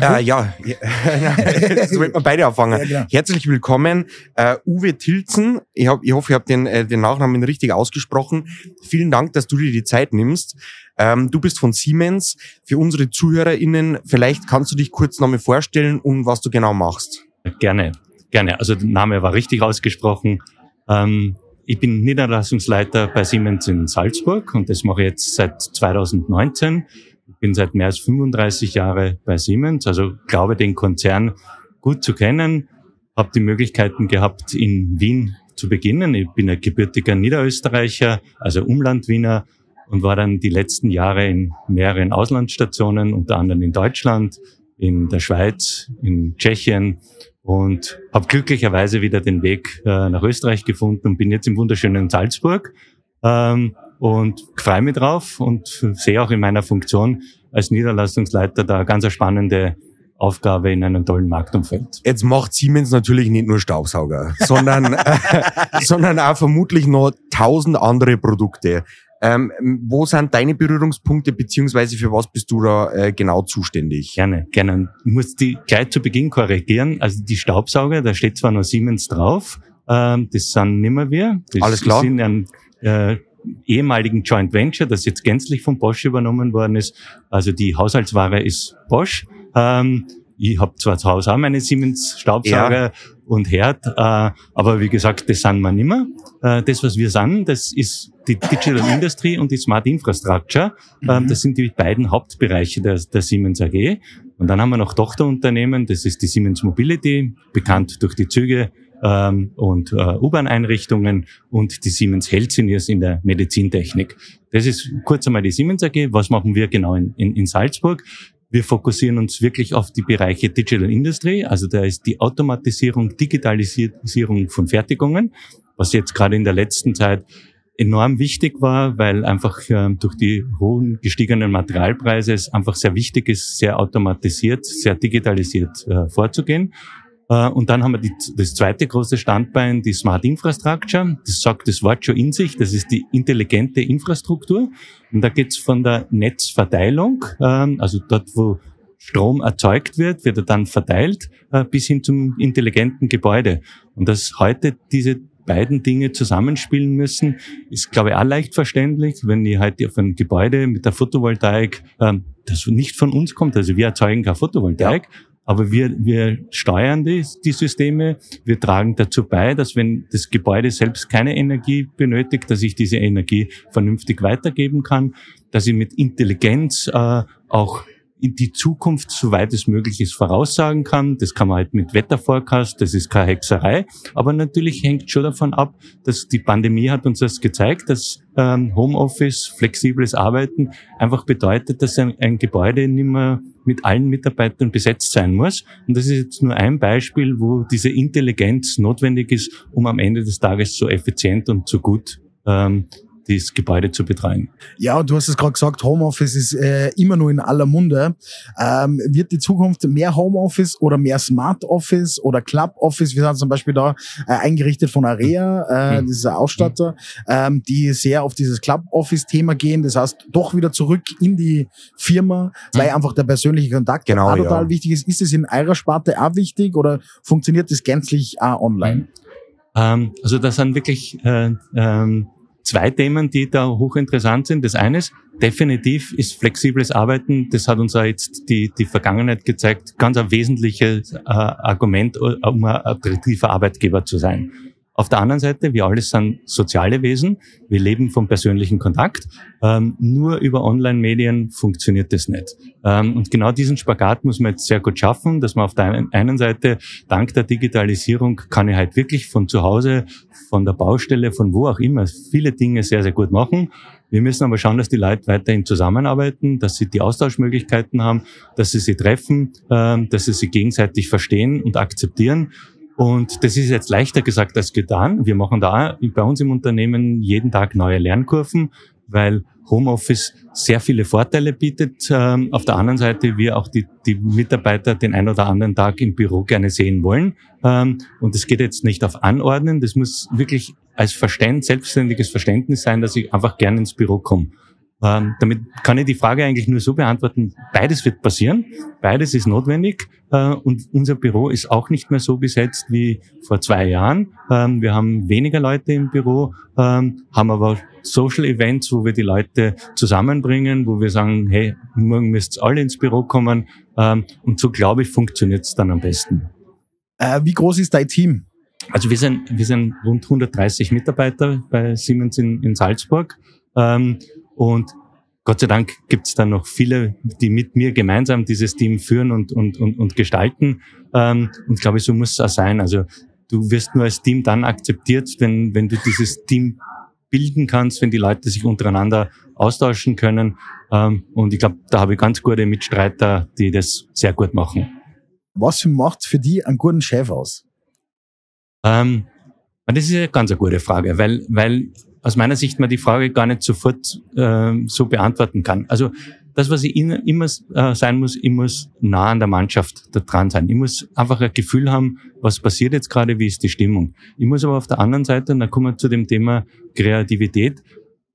Und jetzt wollten wir beide anfangen. Ja, genau. Herzlich willkommen, Uwe Tilzen. Ich hoffe, ich habe den Nachnamen richtig ausgesprochen. Vielen Dank, dass du dir die Zeit nimmst. Du bist von Siemens. Für unsere ZuhörerInnen, vielleicht kannst du dich kurz nochmal vorstellen und was du genau machst. Gerne. Also der Name war richtig ausgesprochen. Ich bin Niederlassungsleiter bei Siemens in Salzburg und das mache ich jetzt seit 2019. Ich bin seit mehr als 35 Jahren bei Siemens, also glaube den Konzern gut zu kennen. Habe die Möglichkeiten gehabt, in Wien zu beginnen. Ich bin ein gebürtiger Niederösterreicher, also Umlandwiener, und war dann die letzten Jahre in mehreren Auslandsstationen, unter anderem in Deutschland, in der Schweiz, in Tschechien, und habe glücklicherweise wieder den Weg nach Österreich gefunden und bin jetzt im wunderschönen Salzburg. Und freue mich drauf und sehe auch in meiner Funktion als Niederlassungsleiter da ganz eine spannende Aufgabe in einem tollen Marktumfeld. Jetzt macht Siemens natürlich nicht nur Staubsauger, sondern sondern auch vermutlich noch 1000 andere Produkte. Wo sind deine Berührungspunkte, beziehungsweise für was bist du da genau zuständig? Gerne. Ich muss die gleich zu Beginn korrigieren. Also die Staubsauger, da steht zwar noch Siemens drauf, das sind nimmer wir. Alles klar. Sind ein, ehemaligen Joint Venture, das jetzt gänzlich von Bosch übernommen worden ist. Also die Haushaltsware ist Bosch. Ich habe zwar zu Hause auch meine Siemens Staubsauger und Herd, aber wie gesagt, das sind wir nimmer. Das, was wir sind, das ist die Digital Industry und die Smart Infrastructure. Das sind die beiden Hauptbereiche der Siemens AG. Und dann haben wir noch Tochterunternehmen, das ist die Siemens Mobility, bekannt durch die Züge und U-Bahn-Einrichtungen, und die Siemens Healthineers in der Medizintechnik. Das ist kurz einmal die Siemens AG. Was machen wir genau in Salzburg? Wir fokussieren uns wirklich auf die Bereiche Digital Industry, also da ist die Automatisierung, Digitalisierung von Fertigungen, was jetzt gerade in der letzten Zeit enorm wichtig war, weil einfach durch die hohen gestiegenen Materialpreise es einfach sehr wichtig ist, sehr automatisiert, sehr digitalisiert vorzugehen. Und dann haben wir das zweite große Standbein, die Smart Infrastructure. Das sagt das Wort schon in sich, das ist die intelligente Infrastruktur. Und da geht's von der Netzverteilung, also dort, wo Strom erzeugt wird, wird er dann verteilt, bis hin zum intelligenten Gebäude. Und dass heute diese beiden Dinge zusammenspielen müssen, ist, glaube ich, auch leicht verständlich, wenn ich halt auf ein Gebäude mit der Photovoltaik, das nicht von uns kommt, also wir erzeugen keine Photovoltaik, aber wir steuern die Systeme, wir tragen dazu bei, dass wenn das Gebäude selbst keine Energie benötigt, dass ich diese Energie vernünftig weitergeben kann, dass ich mit Intelligenz auch in die Zukunft, soweit es möglich ist, voraussagen kann. Das kann man halt mit Wetterforecast, das ist keine Hexerei. Aber natürlich hängt schon davon ab, dass die Pandemie hat uns das gezeigt, dass Homeoffice, flexibles Arbeiten einfach bedeutet, dass ein Gebäude nicht mehr mit allen Mitarbeitern besetzt sein muss. Und das ist jetzt nur ein Beispiel, wo diese Intelligenz notwendig ist, um am Ende des Tages so effizient und so gut das Gebäude zu betreiben. Ja, und du hast es gerade gesagt, Homeoffice ist immer nur in aller Munde. Wird die Zukunft mehr Homeoffice oder mehr Smart Office oder Club Office? Wir sind zum Beispiel da eingerichtet von Area, das ist ein Ausstatter, die sehr auf dieses Club Office-Thema gehen. Das heißt, doch wieder zurück in die Firma, weil einfach der persönliche Kontakt total wichtig ist. Ist es in eurer Sparte auch wichtig oder funktioniert das gänzlich auch online? Also das sind wirklich zwei Themen, die da hochinteressant sind. Das eine ist, definitiv ist flexibles Arbeiten, das hat uns auch jetzt die Vergangenheit gezeigt, ganz ein wesentliches Argument, um ein attraktiver Arbeitgeber zu sein. Auf der anderen Seite, wir alle sind soziale Wesen, wir leben vom persönlichen Kontakt, nur über Online-Medien funktioniert das nicht. Und genau diesen Spagat muss man jetzt sehr gut schaffen, dass man auf der einen Seite, dank der Digitalisierung, kann ich halt wirklich von zu Hause, von der Baustelle, von wo auch immer, viele Dinge sehr, sehr gut machen. Wir müssen aber schauen, dass die Leute weiterhin zusammenarbeiten, dass sie die Austauschmöglichkeiten haben, dass sie sich treffen, dass sie sich gegenseitig verstehen und akzeptieren. Und das ist jetzt leichter gesagt als getan. Wir machen da bei uns im Unternehmen jeden Tag neue Lernkurven, weil Homeoffice sehr viele Vorteile bietet. Auf der anderen Seite wir auch die Mitarbeiter den ein oder anderen Tag im Büro gerne sehen wollen. Und das geht jetzt nicht auf Anordnen. Das muss wirklich als selbstständiges Verständnis sein, dass ich einfach gerne ins Büro komme. Damit kann ich die Frage eigentlich nur so beantworten, beides wird passieren, beides ist notwendig und unser Büro ist auch nicht mehr so besetzt wie vor 2 Jahren. Wir haben weniger Leute im Büro, haben aber Social Events, wo wir die Leute zusammenbringen, wo wir sagen, hey, morgen müsst alle ins Büro kommen und so, glaube ich, funktioniert es dann am besten. Wie groß ist dein Team? Also wir sind rund 130 Mitarbeiter bei Siemens in Salzburg. Und Gott sei Dank gibt es dann noch viele, die mit mir gemeinsam dieses Team führen und gestalten. Und glaube ich, so muss es auch sein. Also du wirst nur als Team dann akzeptiert, wenn du dieses Team bilden kannst, wenn die Leute sich untereinander austauschen können. Und ich glaube, da habe ich ganz gute Mitstreiter, die das sehr gut machen. Was macht für die einen guten Chef aus? Das ist eine ganz gute Frage, weil aus meiner Sicht man die Frage gar nicht sofort so beantworten kann. Also das, was ich immer sein muss, ich muss nah an der Mannschaft da dran sein. Ich muss einfach ein Gefühl haben, was passiert jetzt gerade, wie ist die Stimmung. Ich muss aber auf der anderen Seite, und da kommen wir zu dem Thema Kreativität,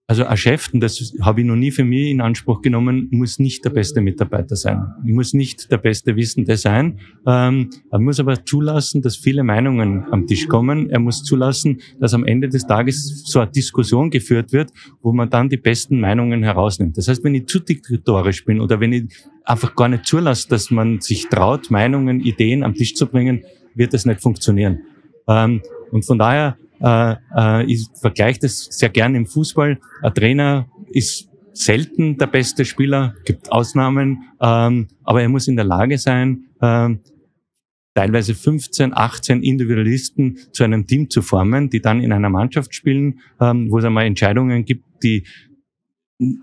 also ein Chef, und das habe ich noch nie für mich in Anspruch genommen, muss nicht der beste Mitarbeiter sein. Ich muss nicht der beste Wissende sein. Er muss aber zulassen, dass viele Meinungen am Tisch kommen. Er muss zulassen, dass am Ende des Tages so eine Diskussion geführt wird, wo man dann die besten Meinungen herausnimmt. Das heißt, wenn ich zu diktatorisch bin oder wenn ich einfach gar nicht zulasse, dass man sich traut, Meinungen, Ideen am Tisch zu bringen, wird das nicht funktionieren. Und von daher... ich vergleiche das sehr gerne im Fußball. Ein Trainer ist selten der beste Spieler, gibt Ausnahmen, aber er muss in der Lage sein, teilweise 15, 18 Individualisten zu einem Team zu formen, die dann in einer Mannschaft spielen, wo es einmal Entscheidungen gibt, die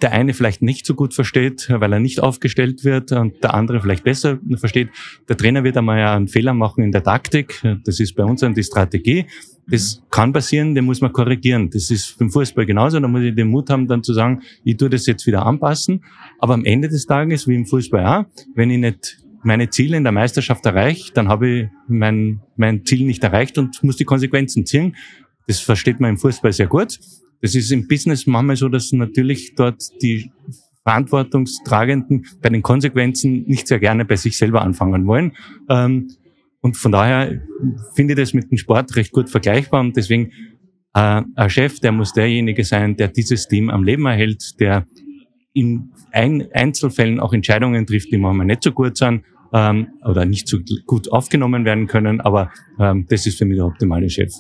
der eine vielleicht nicht so gut versteht, weil er nicht aufgestellt wird und der andere vielleicht besser versteht. Der Trainer wird einmal einen Fehler machen in der Taktik. Das ist bei uns dann die Strategie. Das kann passieren, den muss man korrigieren. Das ist beim Fußball genauso. Da muss ich den Mut haben, dann zu sagen, ich tue das jetzt wieder anpassen. Aber am Ende des Tages, wie im Fußball auch, wenn ich nicht meine Ziele in der Meisterschaft erreiche, dann habe ich mein Ziel nicht erreicht und muss die Konsequenzen ziehen. Das versteht man im Fußball sehr gut. Das ist im Business manchmal so, dass natürlich dort die Verantwortungstragenden bei den Konsequenzen nicht sehr gerne bei sich selber anfangen wollen. Und von daher finde ich das mit dem Sport recht gut vergleichbar. Und deswegen ein Chef, der muss derjenige sein, der dieses Team am Leben erhält, der in Einzelfällen auch Entscheidungen trifft, die manchmal nicht so gut sind oder nicht so gut aufgenommen werden können. Aber das ist für mich der optimale Chef.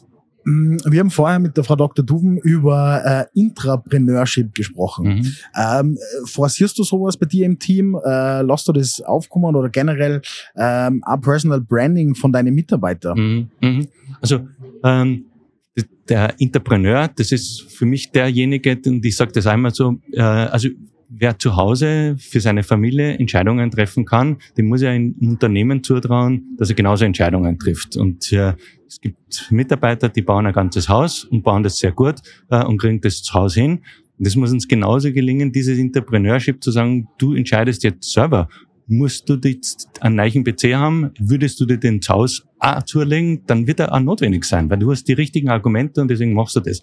Wir haben vorher mit der Frau Dr. Duven über Intrapreneurship gesprochen. Forcierst du sowas bei dir im Team? Lass du das aufkommen oder generell auch Personal Branding von deinen Mitarbeitern? Also der Intrapreneur, das ist für mich derjenige, und ich sage das einmal so, also wer zu Hause für seine Familie Entscheidungen treffen kann, dem muss er im Unternehmen zutrauen, dass er genauso Entscheidungen trifft. Und es gibt Mitarbeiter, die bauen ein ganzes Haus und bauen das sehr gut und kriegen das Haus hin. Und das muss uns genauso gelingen, dieses Entrepreneurship zu sagen, du entscheidest jetzt selber. Musst du jetzt einen neuen PC haben, würdest du dir den Haus auch zulegen, dann wird er auch notwendig sein, weil du hast die richtigen Argumente und deswegen machst du das.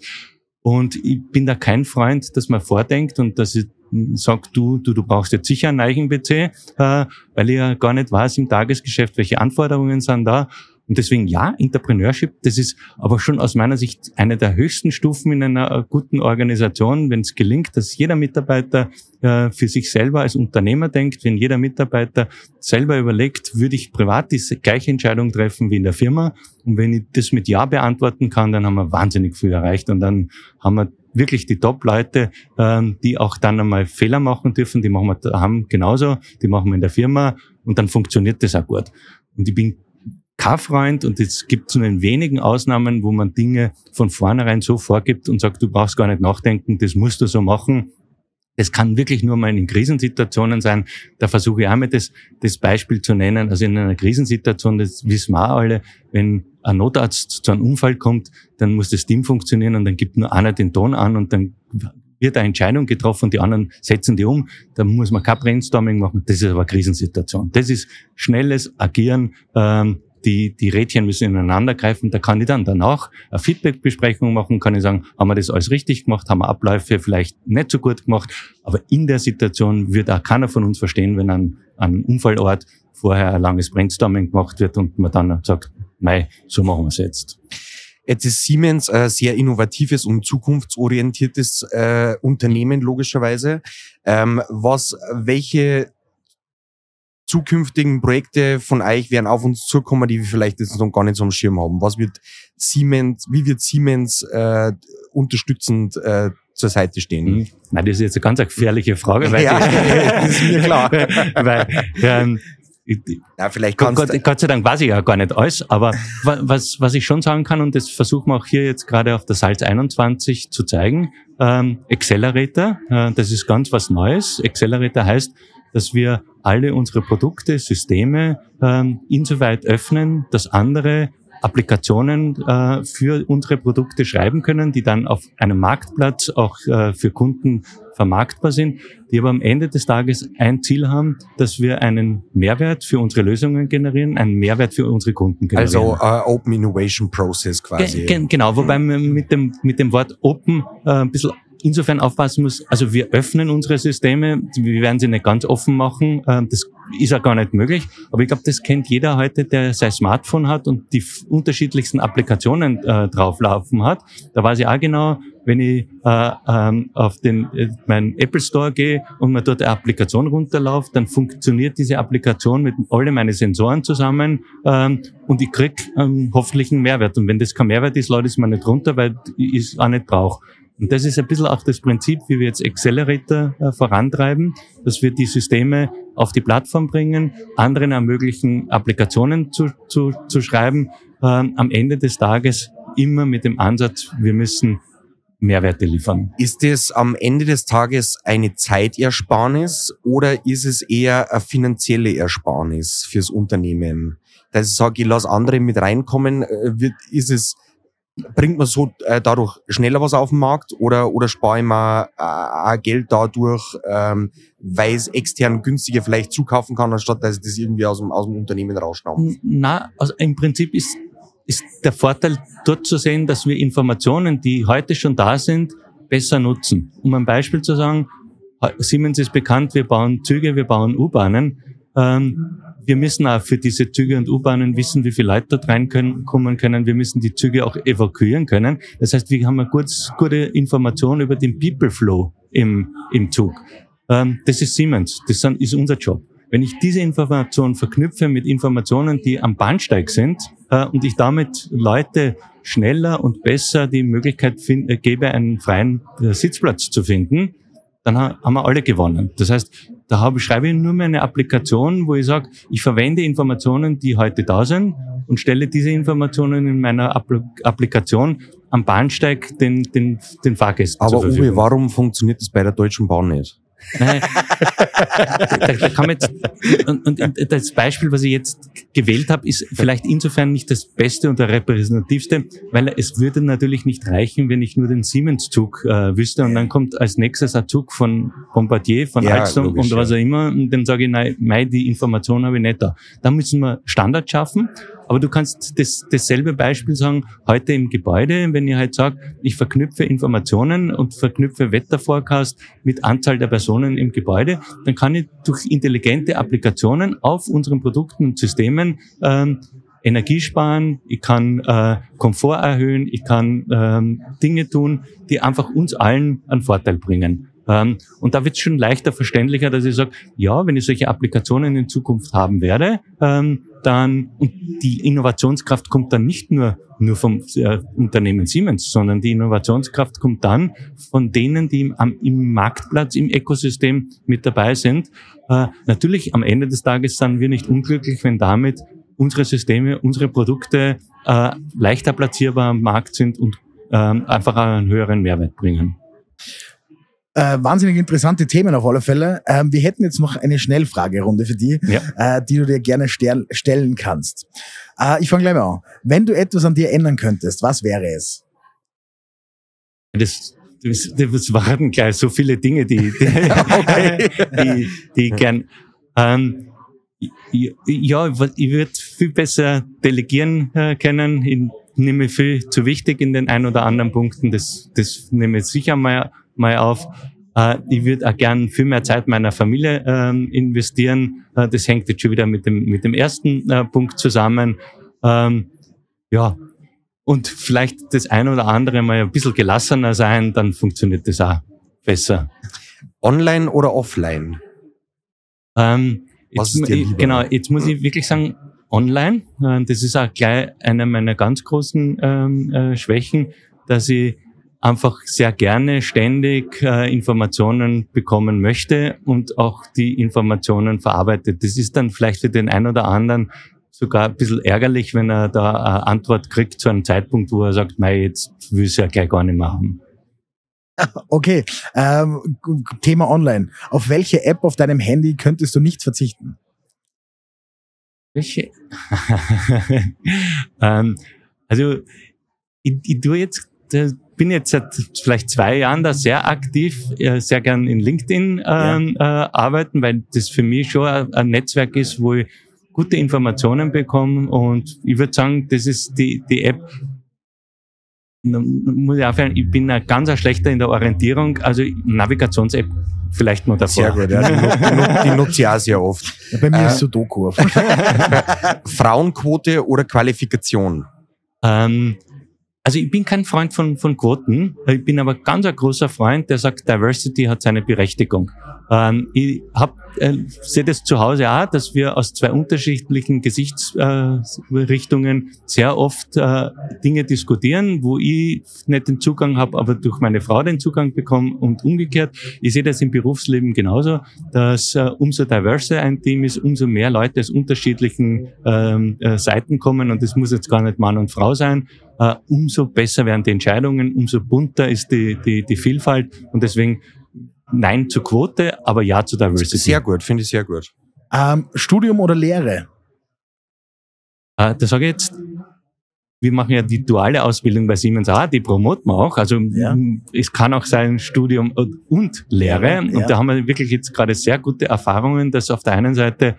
Und ich bin da kein Freund, dass man vordenkt und dass ich sag, du brauchst jetzt sicher einen neuen PC, weil ich ja gar nicht weiß im Tagesgeschäft, welche Anforderungen sind da. Und deswegen, ja, Entrepreneurship, das ist aber schon aus meiner Sicht eine der höchsten Stufen in einer guten Organisation, wenn es gelingt, dass jeder Mitarbeiter für sich selber als Unternehmer denkt, wenn jeder Mitarbeiter selber überlegt, würde ich privat diese gleiche Entscheidung treffen wie in der Firma. Und wenn ich das mit Ja beantworten kann, dann haben wir wahnsinnig viel erreicht. Und dann haben wir wirklich die Top-Leute, die auch dann einmal Fehler machen dürfen. Die machen wir daheim genauso, die machen wir in der Firma und dann funktioniert das auch gut. Und ich bin kein Freund, und es gibt so in wenigen Ausnahmen, wo man Dinge von vornherein so vorgibt und sagt, du brauchst gar nicht nachdenken, das musst du so machen. Das kann wirklich nur mal in Krisensituationen sein. Da versuche ich auch mal das Beispiel zu nennen. Also in einer Krisensituation, das wissen wir auch alle, wenn ein Notarzt zu einem Unfall kommt, dann muss das Team funktionieren und dann gibt nur einer den Ton an und dann wird eine Entscheidung getroffen und die anderen setzen die um. Da muss man kein Brainstorming machen. Das ist aber eine Krisensituation. Das ist schnelles Agieren, die Rädchen müssen ineinander greifen. Da kann ich dann danach eine Feedback-Besprechung machen, kann ich sagen, haben wir das alles richtig gemacht, haben wir Abläufe vielleicht nicht so gut gemacht, aber in der Situation wird auch keiner von uns verstehen, wenn an einem Unfallort vorher ein langes Brainstorming gemacht wird und man dann sagt, mei, so machen wir es jetzt. Jetzt ist Siemens ein sehr innovatives und zukunftsorientiertes Unternehmen, logischerweise. Welche zukünftigen Projekte von euch werden auf uns zukommen, die wir vielleicht jetzt noch gar nicht so am Schirm haben? Wie wird Siemens unterstützend zur Seite stehen? Nein, das ist jetzt eine ganz gefährliche Frage, weil das ist mir klar. Vielleicht Gott sei Dank weiß ich ja gar nicht alles, aber was ich schon sagen kann, und das versuchen wir auch hier jetzt gerade auf der Salz21 zu zeigen, Accelerator, das ist ganz was Neues. Accelerator heißt, dass wir alle unsere Produkte, Systeme insoweit öffnen, dass andere Applikationen für unsere Produkte schreiben können, die dann auf einem Marktplatz auch für Kunden vermarktbar sind, die aber am Ende des Tages ein Ziel haben, dass wir einen Mehrwert für unsere Lösungen generieren, einen Mehrwert für unsere Kunden generieren. Also Open Innovation Process quasi. Genau, wobei man mit dem Wort Open ein bisschen insofern aufpassen muss, also wir öffnen unsere Systeme, wir werden sie nicht ganz offen machen, das ist ja gar nicht möglich, aber ich glaube, das kennt jeder heute, der sein Smartphone hat und die unterschiedlichsten Applikationen drauflaufen hat. Da weiß ich auch genau, wenn ich auf meinen Apple Store gehe und mir dort eine Applikation runterlaufe, dann funktioniert diese Applikation mit alle meine Sensoren zusammen und ich kriege hoffentlich einen Mehrwert. Und wenn das kein Mehrwert ist, lade ich es mir nicht runter, weil ich es auch nicht brauche. Und das ist ein bisschen auch das Prinzip, wie wir jetzt Accelerator vorantreiben, dass wir die Systeme auf die Plattform bringen, anderen ermöglichen, Applikationen zu schreiben, am Ende des Tages immer mit dem Ansatz, wir müssen Mehrwerte liefern. Ist es am Ende des Tages eine Zeitersparnis oder ist es eher eine finanzielle Ersparnis fürs Unternehmen? Dass ich sage, ich lasse andere mit reinkommen, bringt man so dadurch schneller was auf den Markt oder spare ich mir Geld dadurch, weil es extern günstiger vielleicht zukaufen kann, anstatt dass ich das irgendwie aus dem Unternehmen rausschnaube? Na, also im Prinzip ist der Vorteil dort zu sehen, dass wir Informationen, die heute schon da sind, besser nutzen. Um ein Beispiel zu sagen, Siemens ist bekannt, wir bauen Züge, wir bauen U-Bahnen. Wir müssen auch für diese Züge und U-Bahnen wissen, wie viele Leute dort reinkommen können. Wir müssen die Züge auch evakuieren können. Das heißt, wir haben eine gute Information über den People Flow im Zug. Das ist Siemens. Das ist unser Job. Wenn ich diese Information verknüpfe mit Informationen, die am Bahnsteig sind, und ich damit Leute schneller und besser die Möglichkeit gebe, einen freien Sitzplatz zu finden, dann haben wir alle gewonnen. Das heißt, da schreibe ich nur mehr eine Applikation, wo ich sage, ich verwende Informationen, die heute da sind und stelle diese Informationen in meiner Applikation am Bahnsteig den Fahrgästen zur Verfügung. Aber Uwe, warum funktioniert das bei der Deutschen Bahn nicht? Nein, da kann man jetzt, und das Beispiel, was ich jetzt gewählt habe, ist vielleicht insofern nicht das Beste und der repräsentativste, weil es würde natürlich nicht reichen, wenn ich nur den Siemens-Zug wüsste und dann kommt als nächstes ein Zug von Bombardier, von Alstom, logisch, und was auch immer, und dann sage ich, nein, die Information habe ich nicht da. Da müssen wir Standards schaffen. Aber du kannst dasselbe Beispiel sagen, heute im Gebäude, wenn ich halt sage, ich verknüpfe Informationen und verknüpfe Wetterforecast mit Anzahl der Personen im Gebäude, dann kann ich durch intelligente Applikationen auf unseren Produkten und Systemen Energie sparen, ich kann Komfort erhöhen, ich kann Dinge tun, die einfach uns allen einen Vorteil bringen. Und da wird es schon leichter verständlicher, dass ich sage, ja, wenn ich solche Applikationen in Zukunft haben werde, dann, und die Innovationskraft kommt dann nicht nur vom Unternehmen Siemens, sondern die Innovationskraft kommt dann von denen, die im Marktplatz, im Ökosystem mit dabei sind. Natürlich, am Ende des Tages sind wir nicht unglücklich, wenn damit unsere Systeme, unsere Produkte leichter platzierbar am Markt sind und einfach einen höheren Mehrwert bringen. Wahnsinnig interessante Themen auf alle Fälle. Wir hätten jetzt noch eine Schnellfragerunde für dich, die du dir gerne stellen kannst. Ich fange gleich mal an. Wenn du etwas an dir ändern könntest, was wäre es? Das waren gleich so viele Dinge, die ich gern... Ja, ich würde viel besser delegieren können. Ich nehme viel zu wichtig in den ein oder anderen Punkten. Das nehme ich sicher mal auf. Ich würde auch gern viel mehr Zeit meiner Familie investieren. Das hängt jetzt schon wieder mit dem ersten Punkt zusammen. Ja, und vielleicht das ein oder andere mal ein bisschen gelassener sein, dann funktioniert das auch besser. Online oder offline? Jetzt muss ich wirklich sagen, online. Das ist auch gleich eine meiner ganz großen Schwächen, dass ich einfach sehr gerne ständig Informationen bekommen möchte und auch die Informationen verarbeitet. Das ist dann vielleicht für den einen oder anderen sogar ein bisschen ärgerlich, wenn er da eine Antwort kriegt zu einem Zeitpunkt, wo er sagt, mei, jetzt will ich es ja gleich gar nicht mehr haben. Okay, Thema online. Auf welche App auf deinem Handy könntest du nicht verzichten? Welche? Also ich tue jetzt... bin jetzt seit vielleicht 2 Jahren da sehr aktiv, sehr gern in LinkedIn arbeiten, weil das für mich schon ein Netzwerk ist, wo ich gute Informationen bekomme, und ich würde sagen, das ist die App. Muss ich aufhören, ich bin ganz schlechter in der Orientierung, also Navigations-App vielleicht noch davor. Sehr gut, ja, die nutze ich auch sehr oft. Bei mir ist Sudoku. Frauenquote oder Qualifikation? Also ich bin kein Freund von Quoten, ich bin aber ganz ein großer Freund, der sagt, Diversity hat seine Berechtigung. Ich sehe das zu Hause auch, dass wir aus 2 unterschiedlichen Gesichtsrichtungen sehr oft Dinge diskutieren, wo ich nicht den Zugang habe, aber durch meine Frau den Zugang bekomme und umgekehrt. Ich sehe das im Berufsleben genauso, dass umso diverser ein Team ist, umso mehr Leute aus unterschiedlichen Seiten kommen, und das muss jetzt gar nicht Mann und Frau sein. Umso besser werden die Entscheidungen, umso bunter ist die Vielfalt, und deswegen nein zur Quote, aber ja zu Diversity. Sehr gut, finde ich sehr gut. Studium oder Lehre? Da sage ich jetzt, wir machen ja die duale Ausbildung bei Siemens auch, die promoten wir auch, also ja. Es kann auch sein Studium und Lehre, ja. Und da haben wir wirklich jetzt gerade sehr gute Erfahrungen, dass auf der einen Seite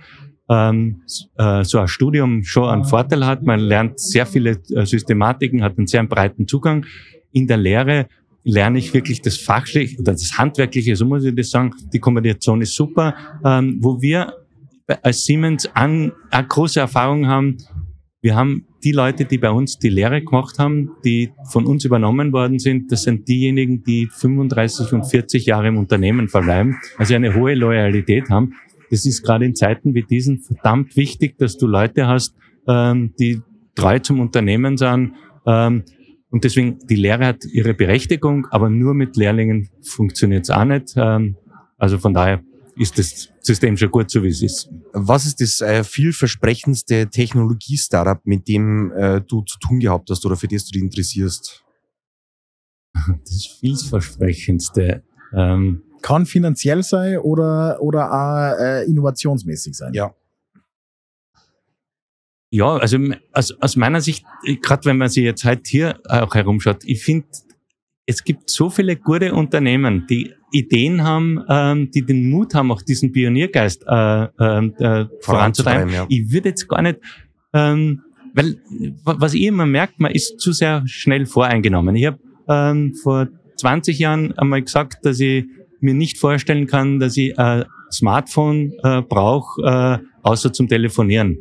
so ein Studium schon einen Vorteil hat. Man lernt sehr viele Systematiken, hat einen sehr breiten Zugang. In der Lehre lerne ich wirklich das Fachliche oder das Handwerkliche, so muss ich das sagen. Die Kombination ist super. Wo wir als Siemens eine große Erfahrung haben, wir haben die Leute, die bei uns die Lehre gemacht haben, die von uns übernommen worden sind, das sind diejenigen, die 35 und 40 Jahre im Unternehmen verbleiben, also eine hohe Loyalität haben. Das ist gerade in Zeiten wie diesen verdammt wichtig, dass du Leute hast, die treu zum Unternehmen sind. Und deswegen, die Lehre hat ihre Berechtigung, aber nur mit Lehrlingen funktioniert es auch nicht. Also von daher ist das System schon gut, so wie es ist. Was ist das vielversprechendste Technologie-Startup, mit dem du zu tun gehabt hast oder für das du dich interessierst? Das vielversprechendste... kann finanziell sein oder auch innovationsmäßig sein. Ja. Ja, also aus meiner Sicht, gerade wenn man sich jetzt halt hier auch herumschaut, ich finde, es gibt so viele gute Unternehmen, die Ideen haben, die den Mut haben, auch diesen Pioniergeist voranzutreiben. Ja. Ich würde jetzt gar nicht... weil was ich immer merke, man ist zu sehr schnell voreingenommen. Ich habe vor 20 Jahren einmal gesagt, dass ich mir nicht vorstellen kann, dass ich ein Smartphone brauche, außer zum Telefonieren.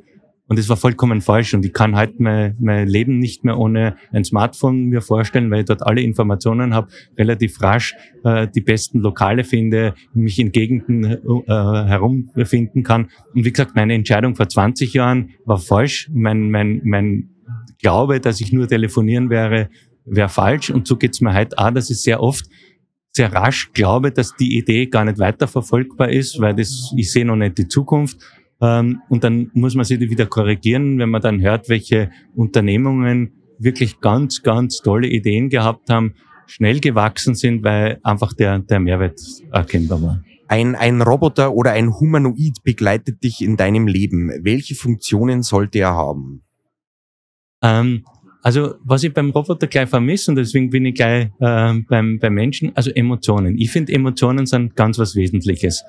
Und das war vollkommen falsch. Und ich kann halt mein Leben nicht mehr ohne ein Smartphone mir vorstellen, weil ich dort alle Informationen habe, relativ rasch die besten Lokale finde, mich in Gegenden herumbefinden kann. Und wie gesagt, meine Entscheidung vor 20 Jahren war falsch. Mein Glaube, dass ich nur telefonieren wäre falsch. Und so geht's mir halt auch, dass ich sehr oft sehr rasch glaube, dass die Idee gar nicht weiterverfolgbar ist, weil ich sehe noch nicht die Zukunft. Und dann muss man sich wieder korrigieren, wenn man dann hört, welche Unternehmungen wirklich ganz, ganz tolle Ideen gehabt haben, schnell gewachsen sind, weil einfach der Mehrwert erkennbar war. Ein Roboter oder ein Humanoid begleitet dich in deinem Leben. Welche Funktionen sollte er haben? Also was ich beim Roboter gleich vermisse, und deswegen bin ich gleich beim Menschen, also Emotionen. Ich finde, Emotionen sind ganz was Wesentliches.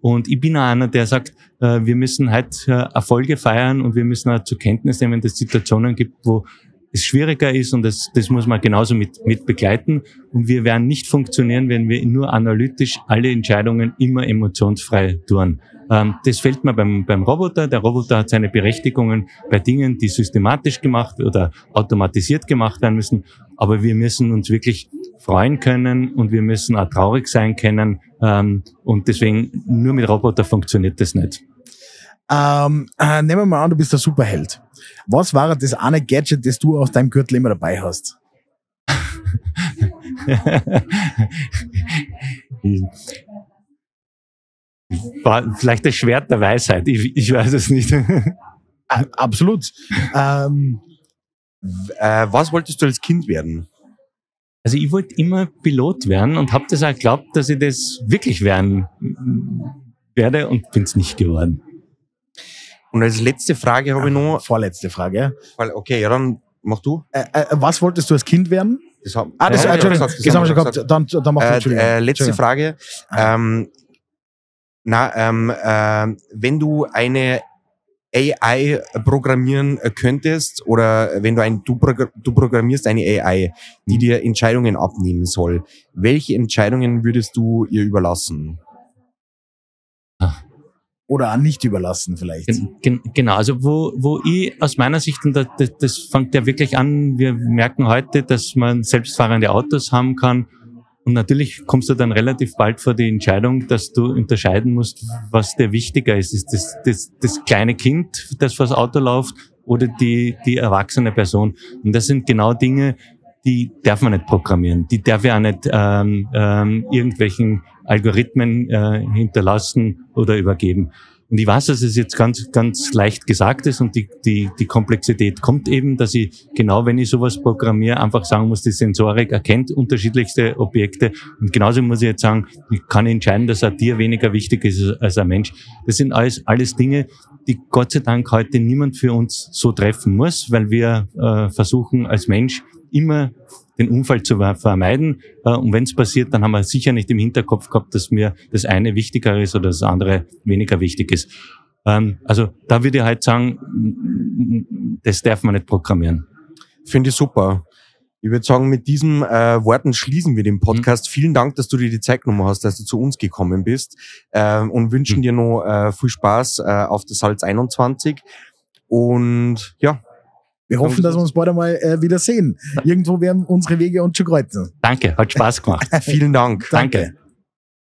Und ich bin auch einer, der sagt, wir müssen heute Erfolge feiern und wir müssen auch zur Kenntnis nehmen, dass es Situationen gibt, wo es schwieriger ist, und das muss man genauso mit begleiten. Und wir werden nicht funktionieren, wenn wir nur analytisch alle Entscheidungen immer emotionsfrei tun. Das fällt mir beim Roboter. Der Roboter hat seine Berechtigungen bei Dingen, die systematisch gemacht oder automatisiert gemacht werden müssen. Aber wir müssen uns wirklich freuen können und wir müssen auch traurig sein können. Und deswegen, nur mit Roboter funktioniert das nicht. Nehmen wir mal an, du bist der Superheld. Was war das eine Gadget, das du aus deinem Gürtel immer dabei hast? Vielleicht das Schwert der Weisheit. Ich weiß es nicht. Absolut. Was wolltest du als Kind werden? Also ich wollte immer Pilot werden und habe das auch geglaubt, dass ich das wirklich werden werde, und bin es nicht geworden. Und als letzte Frage habe ich noch... Vorletzte Frage. Okay, ja, dann mach du. Was wolltest du als Kind werden? Das haben wir schon gehabt. Dann mach du, Entschuldigung. Letzte Frage. Wenn du eine AI programmieren könntest, oder wenn du programmierst eine AI, die dir Entscheidungen abnehmen soll, welche Entscheidungen würdest du ihr überlassen? Oder auch nicht überlassen vielleicht. Genau, also wo ich aus meiner Sicht, und das fängt ja wirklich an, wir merken heute, dass man selbstfahrende Autos haben kann, und natürlich kommst du dann relativ bald vor die Entscheidung, dass du unterscheiden musst, was dir wichtiger ist. Ist das kleine Kind, das vor das Auto läuft, oder die erwachsene Person? Und das sind genau Dinge, die darf man nicht programmieren, die darf ja auch nicht irgendwelchen Algorithmen hinterlassen oder übergeben. Und ich weiß, dass es jetzt ganz, ganz leicht gesagt ist, und die Komplexität kommt eben, dass ich genau, wenn ich sowas programmiere, einfach sagen muss, die Sensorik erkennt unterschiedlichste Objekte, und genauso muss ich jetzt sagen, ich kann entscheiden, dass ein Tier weniger wichtig ist als ein Mensch. Das sind alles Dinge, die Gott sei Dank heute niemand für uns so treffen muss, weil wir versuchen als Mensch immer den Unfall zu vermeiden. Und wenn es passiert, dann haben wir sicher nicht im Hinterkopf gehabt, dass mir das eine wichtiger ist oder das andere weniger wichtig ist. Also da würde ich halt sagen, das darf man nicht programmieren. Finde ich super. Ich würde sagen, mit diesen Worten schließen wir den Podcast. Vielen Dank, dass du dir die Zeit genommen hast, dass du zu uns gekommen bist, und wünschen dir noch viel Spaß auf der Salz21. Und ja, wir hoffen, dass wir uns bald einmal wieder sehen. Irgendwo werden unsere Wege uns schon kreuzen. Danke, hat Spaß gemacht. Vielen Dank. Danke.